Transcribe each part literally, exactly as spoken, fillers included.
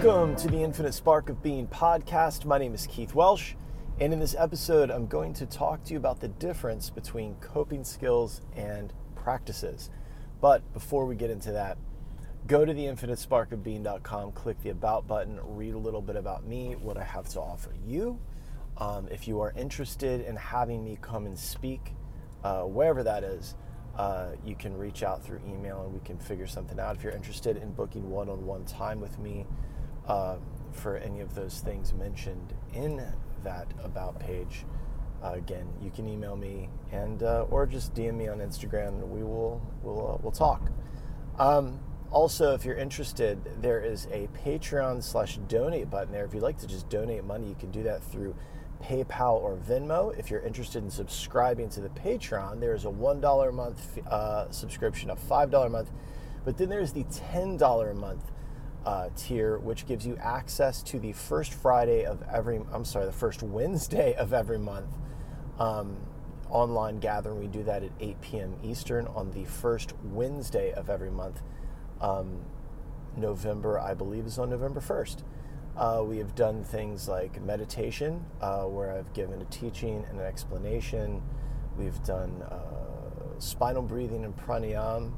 Welcome to the Infinite Spark of Being podcast. My name is Keith Welsh, and in this episode, I'm going to talk to you about the difference between coping skills and practices. But before we get into that, go to the infinite spark of being dot com, click the About button, read a little bit about me, what I have to offer you. Um, if you are interested in having me come and speak, uh, wherever that is, uh, you can reach out through email and we can figure something out. If you're interested in booking one-on-one time with me uh, for any of those things mentioned in that About page, uh, again, you can email me and uh, or just D M me on Instagram, and we will we'll uh, we'll talk. Um, also, if you're interested, there is a Patreon slash donate button there. If you'd like to just donate money, you can do that through PayPal or Venmo. If you're interested in subscribing to the Patreon, there is a one dollar a month uh, subscription, a five dollar a month, but then there's the ten dollar a month Uh, tier, which gives you access to the first Friday of every, I'm sorry, the first Wednesday of every month um, online gathering. We do that at eight p.m. Eastern on the first Wednesday of every month. Um, November, I believe, is on November first. Uh, we have done things like meditation, uh, where I've given a teaching and an explanation. We've done uh, spinal breathing and pranayama.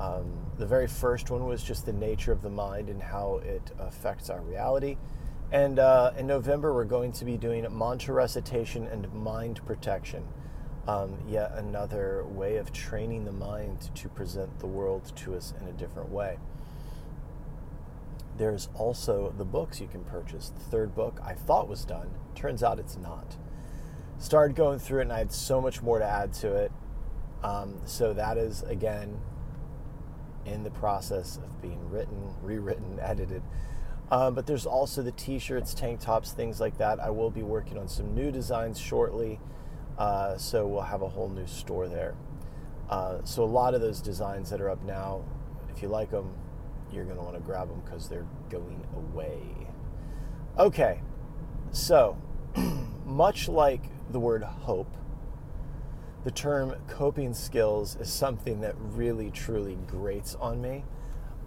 Um, the very first one was just the nature of the mind and how it affects our reality. And uh, in November, we're going to be doing mantra recitation and mind protection. Um, yet another way of training the mind to present the world to us in a different way. There's also the books you can purchase. The third book I thought was done. Turns out it's not. Started going through it and I had so much more to add to it. Um, so that is, again, in the process of being written, rewritten, edited. Um, but there's also the t-shirts, tank tops, things like that. I will be working on some new designs shortly, uh, so we'll have a whole new store there. Uh, so a lot of those designs that are up now, if you like them, you're going to want to grab them because they're going away. Okay, so much like the word hope, the term coping skills is something that really, truly grates on me.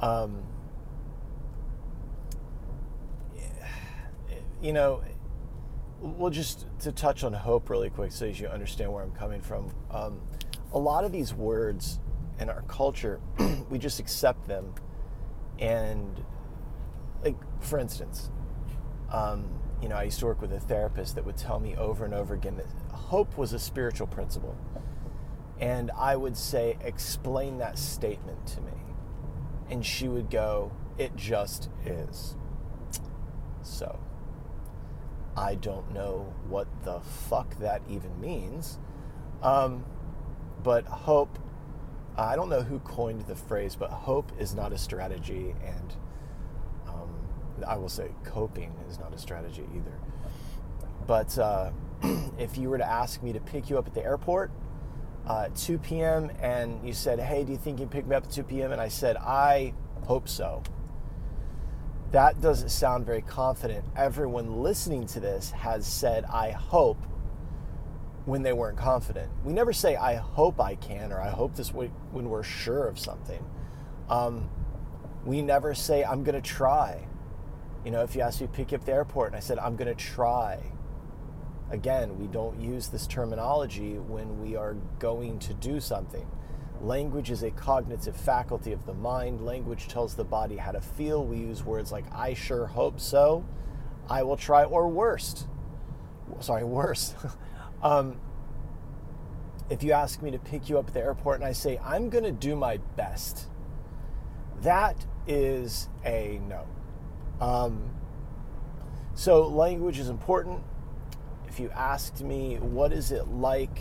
Um, you know, we'll just to touch on hope really quick so you understand where I'm coming from. Um, a lot of these words in our culture, we just accept them. And, like, for instance, um, you know, I used to work with a therapist that would tell me over and over again that hope was a spiritual principle. And I would say, explain that statement to me. And she would go, it just is. So, I don't know what the fuck that even means. Um, but hope, I don't know who coined the phrase, but hope is not a strategy. And um, I will say coping is not a strategy either. But uh, if you were to ask me to pick you up at the airport uh, at two p.m. and you said, hey, do you think you can pick me up at two p.m.? And I said, I hope so. That doesn't sound very confident. Everyone listening to this has said, I hope, when they weren't confident. We never say, I hope I can, or I hope this way, when we're sure of something. Um, we never say, I'm going to try. You know, if you asked me to pick you up at the airport and I said, I'm going to try. Again, we don't use this terminology when we are going to do something. Language is a cognitive faculty of the mind. Language tells the body how to feel. We use words like, I sure hope so, I will try, or worst. Sorry, worse. um, if you ask me to pick you up at the airport and I say, I'm going to do my best, that is a no. Um, So language is important. If you asked me, what is it like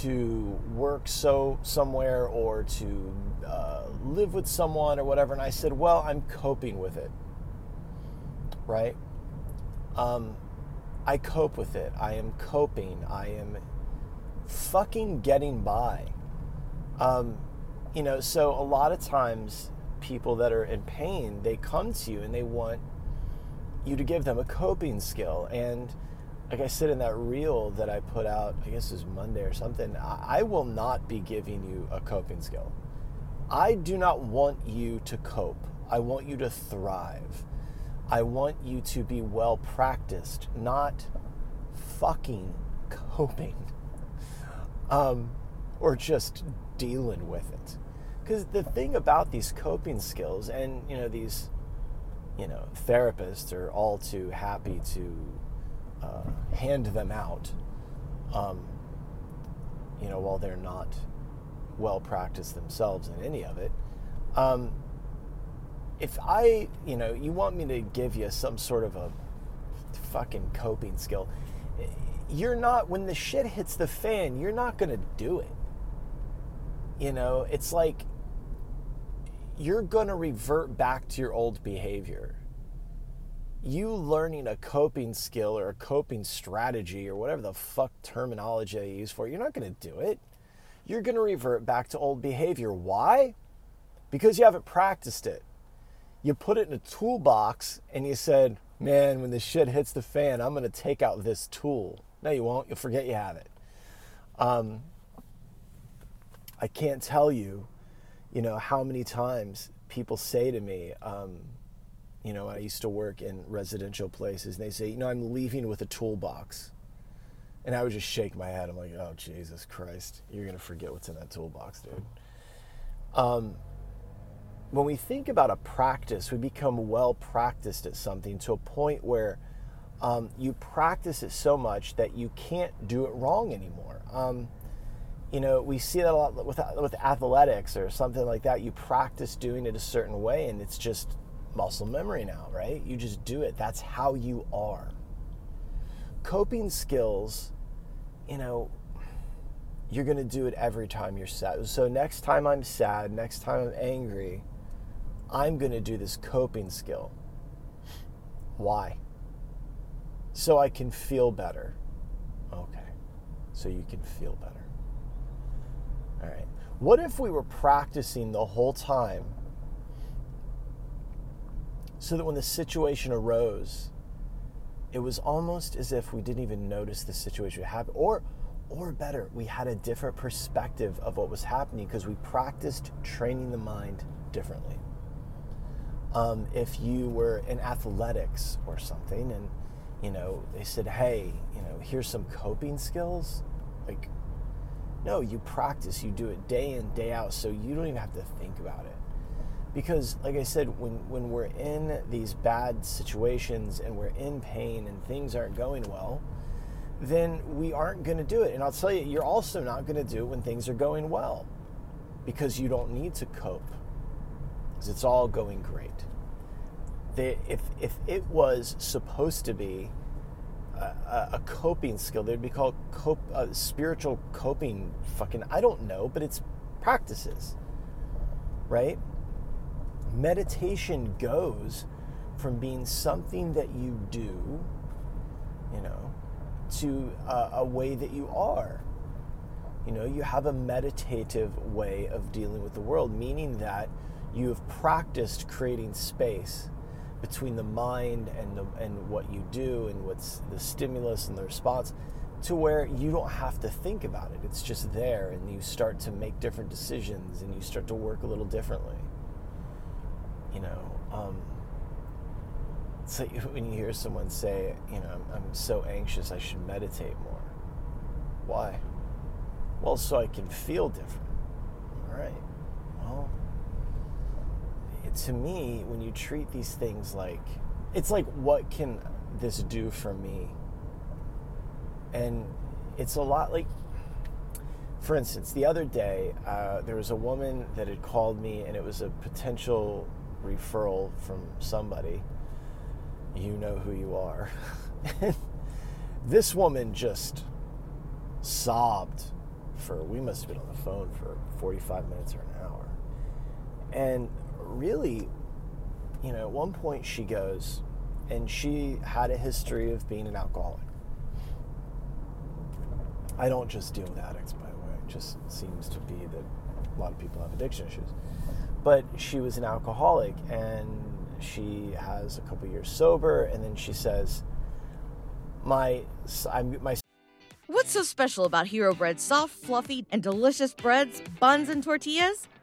to work so somewhere or to uh, live with someone or whatever, and I said, well, I'm coping with it, right? Um, I cope with it. I am coping. I am fucking getting by. Um, you know, so a lot of times people that are in pain, they come to you and they want you to give them a coping skill. And like I said in that reel that I put out, I guess it was Monday or something, I will not be giving you a coping skill. I do not want you to cope. I want you to thrive. I want you to be well practiced, not fucking coping, um, or just dealing with it. Because the thing about these coping skills, and you know these, you know therapists are all too happy to uh, hand them out, um, you know, while they're not well practiced themselves in any of it. Um, If I, you know, you want me to give you some sort of a fucking coping skill, you're not, when the shit hits the fan, you're not going to do it. You know, it's like you're going to revert back to your old behavior. You learning a coping skill or a coping strategy or whatever the fuck terminology they use for it, you're not going to do it. You're going to revert back to old behavior. Why? Because you haven't practiced it. You put it in a toolbox and you said, man, when the shit hits the fan, I'm going to take out this tool. No, you won't. You'll forget you have it. Um, I can't tell you, you know, how many times people say to me, um, you know, I used to work in residential places, and they say, you know, I'm leaving with a toolbox. And I would just shake my head. I'm like, oh, Jesus Christ, you're going to forget what's in that toolbox, dude. Um, When we think about a practice, we become well practiced at something to a point where um, you practice it so much that you can't do it wrong anymore. Um, you know, we see that a lot with with athletics or something like that. You practice doing it a certain way, and it's just muscle memory now, right? You just do it. That's how you are. Coping skills, you know, you're going to do it every time you're sad. So next time I'm sad, next time I'm angry, I'm going to do this coping skill. Why? So I can feel better. Okay. So you can feel better. All right. What if we were practicing the whole time so that when the situation arose, it was almost as if we didn't even notice the situation happened? Or, or better, we had a different perspective of what was happening because we practiced training the mind differently. Um, if you were in athletics or something and, you know, they said, hey, you know, here's some coping skills. Like, no, you practice, you do it day in, day out, so you don't even have to think about it. Because, like I said, when, when we're in these bad situations and we're in pain and things aren't going well, then we aren't going to do it. And I'll tell you, you're also not going to do it when things are going well because you don't need to cope because it's all going great. They, if, if it was supposed to be a, a coping skill, they'd be called cope, uh, spiritual coping fucking, I don't know, but it's practices, right? Meditation goes from being something that you do, you know, to uh, a way that you are. You know, you have a meditative way of dealing with the world, meaning that you have practiced creating space between the mind and the, and what you do and what's the stimulus and the response to where you don't have to think about it. It's just there, and you start to make different decisions and you start to work a little differently. You know, um, it's like when you hear someone say, you know, I'm, I'm so anxious, I should meditate more. Why? Well, so I can feel different. All right. Well, it, to me, when you treat these things like, it's like, what can this do for me? And it's a lot like, for instance, the other day, uh, there was a woman that had called me, and it was a potential referral from somebody. you know who you are. This woman just sobbed for, we must have been on the phone for forty-five minutes or an hour. And really, you know, at one point she goes, and she had a history of being an alcoholic. I don't just deal with addicts, by the way. It just seems to be that a lot of people have addiction issues. But she was an alcoholic, and she has a couple years sober, and then she says, my... I'm, my What's so special about Hero Bread's soft, fluffy, and delicious breads, buns, and tortillas?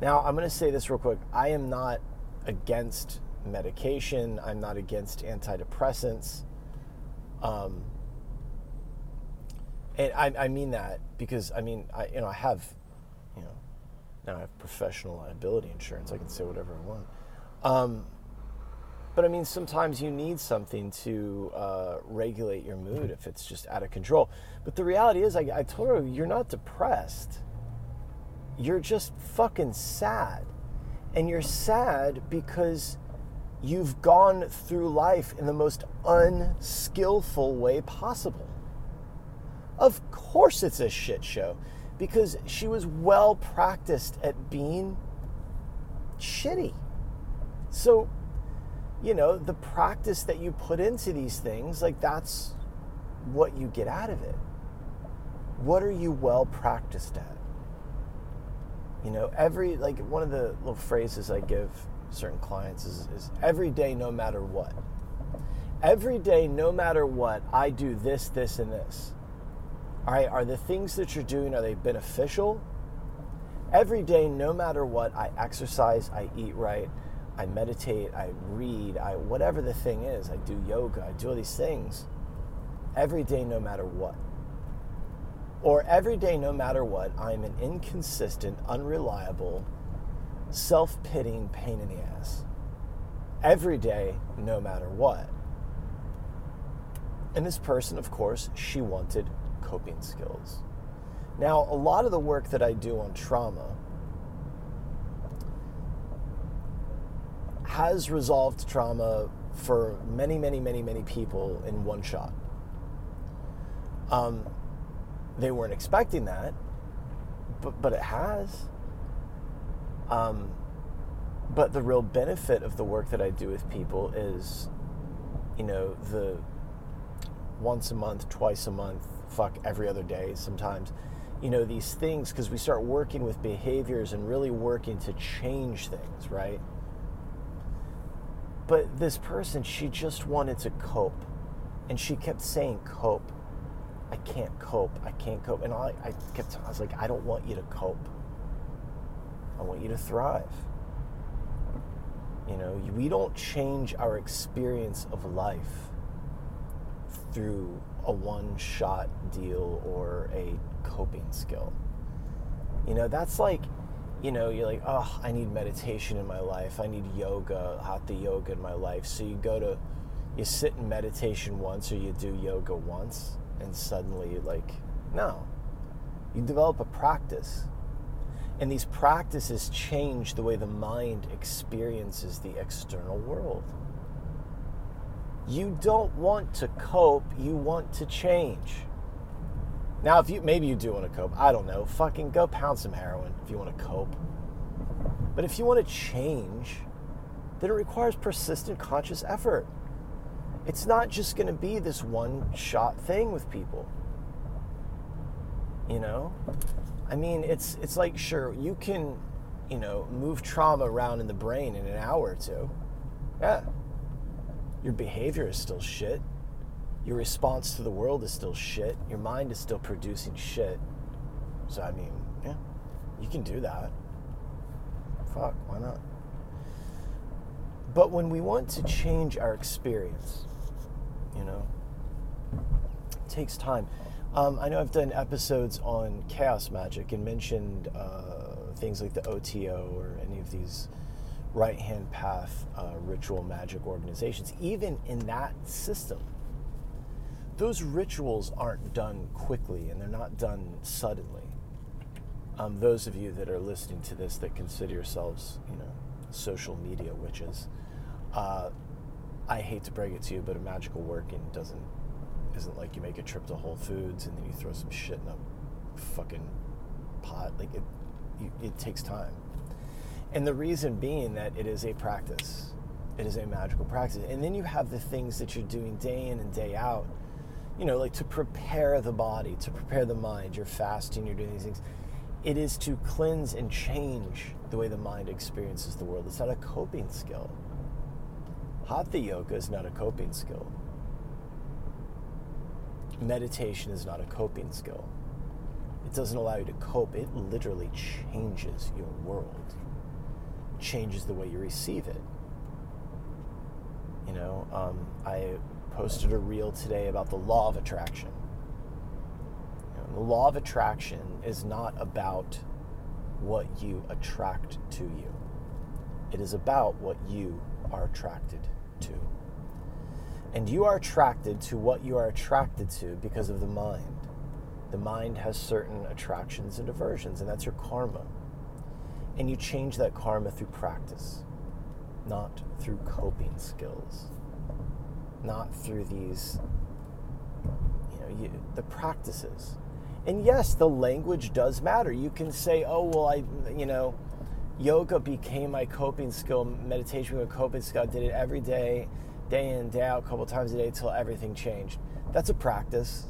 Now, I'm going to say this real quick. I am not against medication. I'm not against antidepressants. Um, and I, I mean that because, I mean, I, you know, I have, you know, now I have professional liability insurance. I can say whatever I want. Um, but, I mean, sometimes you need something to uh, regulate your mood if it's just out of control. But the reality is, I, I told her, you're not depressed. You're just fucking sad. And you're sad because you've gone through life in the most unskillful way possible. Of course it's a shit show, because she was well practiced at being shitty. So, you know, the practice that you put into these things, like, that's what you get out of it. What are you well practiced at? You know, every, like, one of the little phrases I give certain clients is, is every day, no matter what. Every day, no matter what, I do this, this, and this. All right, are the things that you're doing, are they beneficial? Every day, no matter what, I exercise, I eat right, I meditate, I read, I whatever the thing is, I do yoga, I do all these things. Every day, no matter what. Or every day, no matter what, I'm an inconsistent, unreliable, self-pitying pain in the ass. Every day, no matter what. And this person, of course, she wanted coping skills. Now, a lot of the work that I do on trauma has resolved trauma for many, many, many, many people in one shot. Um... They weren't expecting that, but, but it has. Um, but the real benefit of the work that I do with people is, you know, the once a month, twice a month, fuck every other day sometimes, you know, these things, because we start working with behaviors and really working to change things, right? But this person, she just wanted to cope, and she kept saying cope. I can't cope, I can't cope. And I, I kept, I was like, I don't want you to cope. I want you to thrive. You know, we don't change our experience of life through a one-shot deal or a coping skill. You know, that's like, you know, you're like, oh, I need meditation in my life. I need yoga, hatha yoga in my life. So you go to, you sit in meditation once or you do yoga once. And suddenly, like, no. You develop a practice. And these practices change the way the mind experiences the external world. You don't want to cope. You want to change. Now, if you maybe you do want to cope. I don't know. Fucking go pound some heroin if you want to cope. But if you want to change, then it requires persistent conscious effort. It's not just going to be this one-shot thing with people, you know? I mean, it's it's like, sure, you can, you know, move trauma around in the brain in an hour or two. Yeah. Your behavior is still shit. Your response to the world is still shit. Your mind is still producing shit. So, I mean, yeah, you can do that. Fuck, why not? But when we want to change our experience, you know, takes time. Um, I know I've done episodes on chaos magic and mentioned uh, things like the O T O or any of these right-hand path uh, ritual magic organizations. Even in that system, those rituals aren't done quickly and they're not done suddenly. Um, those of you that are listening to this that consider yourselves, you know, social media witches, uh, I hate to break it to you, but a magical working doesn't isn't like you make a trip to Whole Foods and then you throw some shit in a fucking pot. Like it, you, it takes time. And the reason being that it is a practice. It is a magical practice. And then you have the things that you're doing day in and day out, you know, like to prepare the body, to prepare the mind. You're fasting, you're doing these things. It is to cleanse and change the way the mind experiences the world. It's not a coping skill. Hatha yoga is not a coping skill. Meditation is not a coping skill. It doesn't allow you to cope. It literally changes your world. Changes the way you receive it. You know, um, I posted a reel today about the law of attraction. You know, the law of attraction is not about what you attract to you. It is about what you are attracted to. And you are attracted to what you are attracted to because of the mind. The mind has certain attractions and aversions, and that's your karma. And you change that karma through practice, not through coping skills, not through these, you know, you, the practices. And yes, the language does matter. You can say, oh, well, I, you know, yoga became my coping skill, meditation became a coping skill, I did it every day, day in, day out, a couple times a day till everything changed. That's a practice.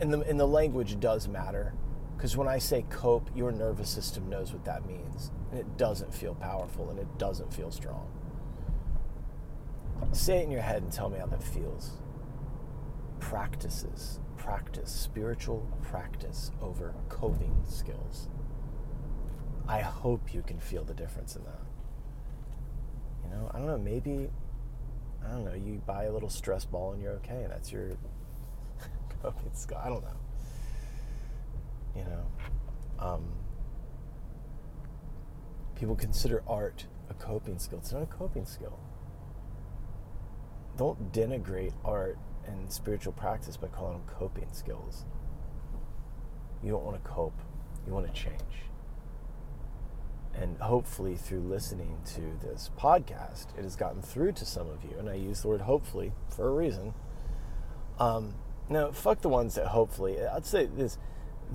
And the, and the language does matter. Because when I say cope, your nervous system knows what that means. And it doesn't feel powerful and it doesn't feel strong. Say it in your head and tell me how that feels. Practices. Practice. Spiritual practice over coping skills. I hope you can feel the difference in that. You know, I don't know, maybe, I don't know, you buy a little stress ball and you're okay. And that's your coping skill. I don't know. You know, um, people consider art a coping skill. It's not a coping skill. Don't denigrate art and spiritual practice by calling them coping skills. You don't want to cope. You want to change. And hopefully through listening to this podcast, it has gotten through to some of you. And I use the word hopefully for a reason. Um, now, fuck the ones that hopefully, I'd say this,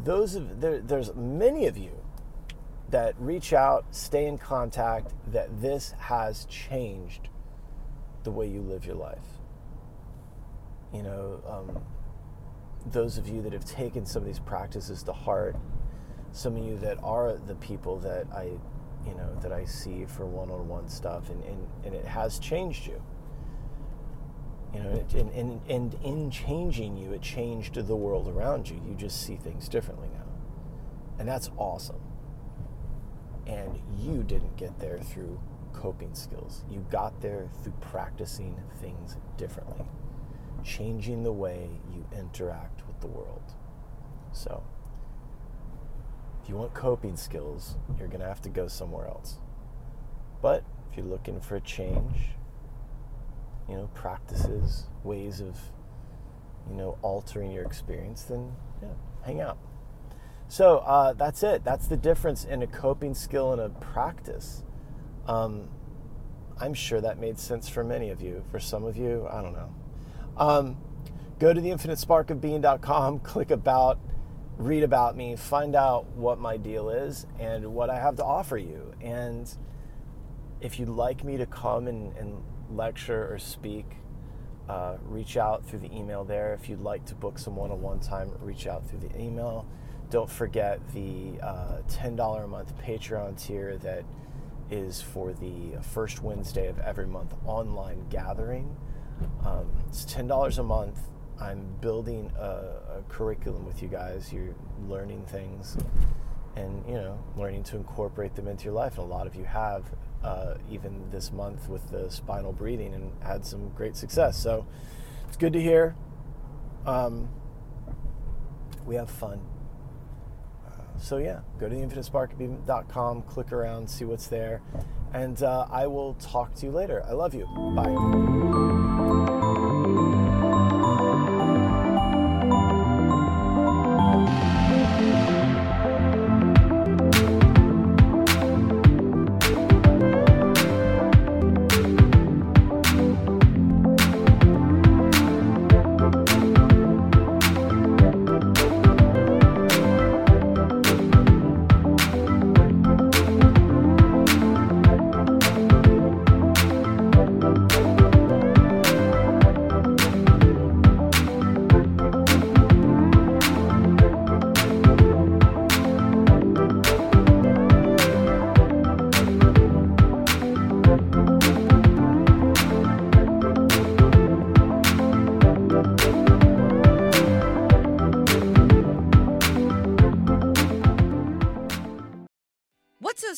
Those of there, there's many of you that reach out, stay in contact, that this has changed the way you live your life. You know, um, those of you that have taken some of these practices to heart, some of you that are the people that I, you know, that I see for one-on-one stuff, and, and, and it has changed you. You know, and, and, and in changing you, it changed the world around you. You just see things differently now. And that's awesome. And you didn't get there through coping skills. You got there through practicing things differently. Changing the way you interact with the world. So, if you want coping skills, you're going to have to go somewhere else. But if you're looking for a change, you know, practices, ways of, you know, altering your experience, then yeah, hang out. So uh, that's it. That's the difference in a coping skill and a practice. Um, I'm sure that made sense for many of you. For some of you, I don't know. Um, go to the infinite spark of being dot com, click about, read about me, find out what my deal is and what I have to offer you. And if you'd like me to come and, and lecture or speak, uh, reach out through the email there. If you'd like to book some one-on-one time, reach out through the email. Don't forget the uh, ten dollars a month Patreon tier that is for the first Wednesday of every month online gathering. Um, it's ten dollars a month. I'm building a, a curriculum with you guys. You're learning things and, you know, learning to incorporate them into your life. And a lot of you have. Uh, even this month with the spinal breathing and had some great success. So it's good to hear. Um, we have fun. Uh, so yeah, go to the infinite spark of being dot com, click around, see what's there. And uh, I will talk to you later. I love you. Bye.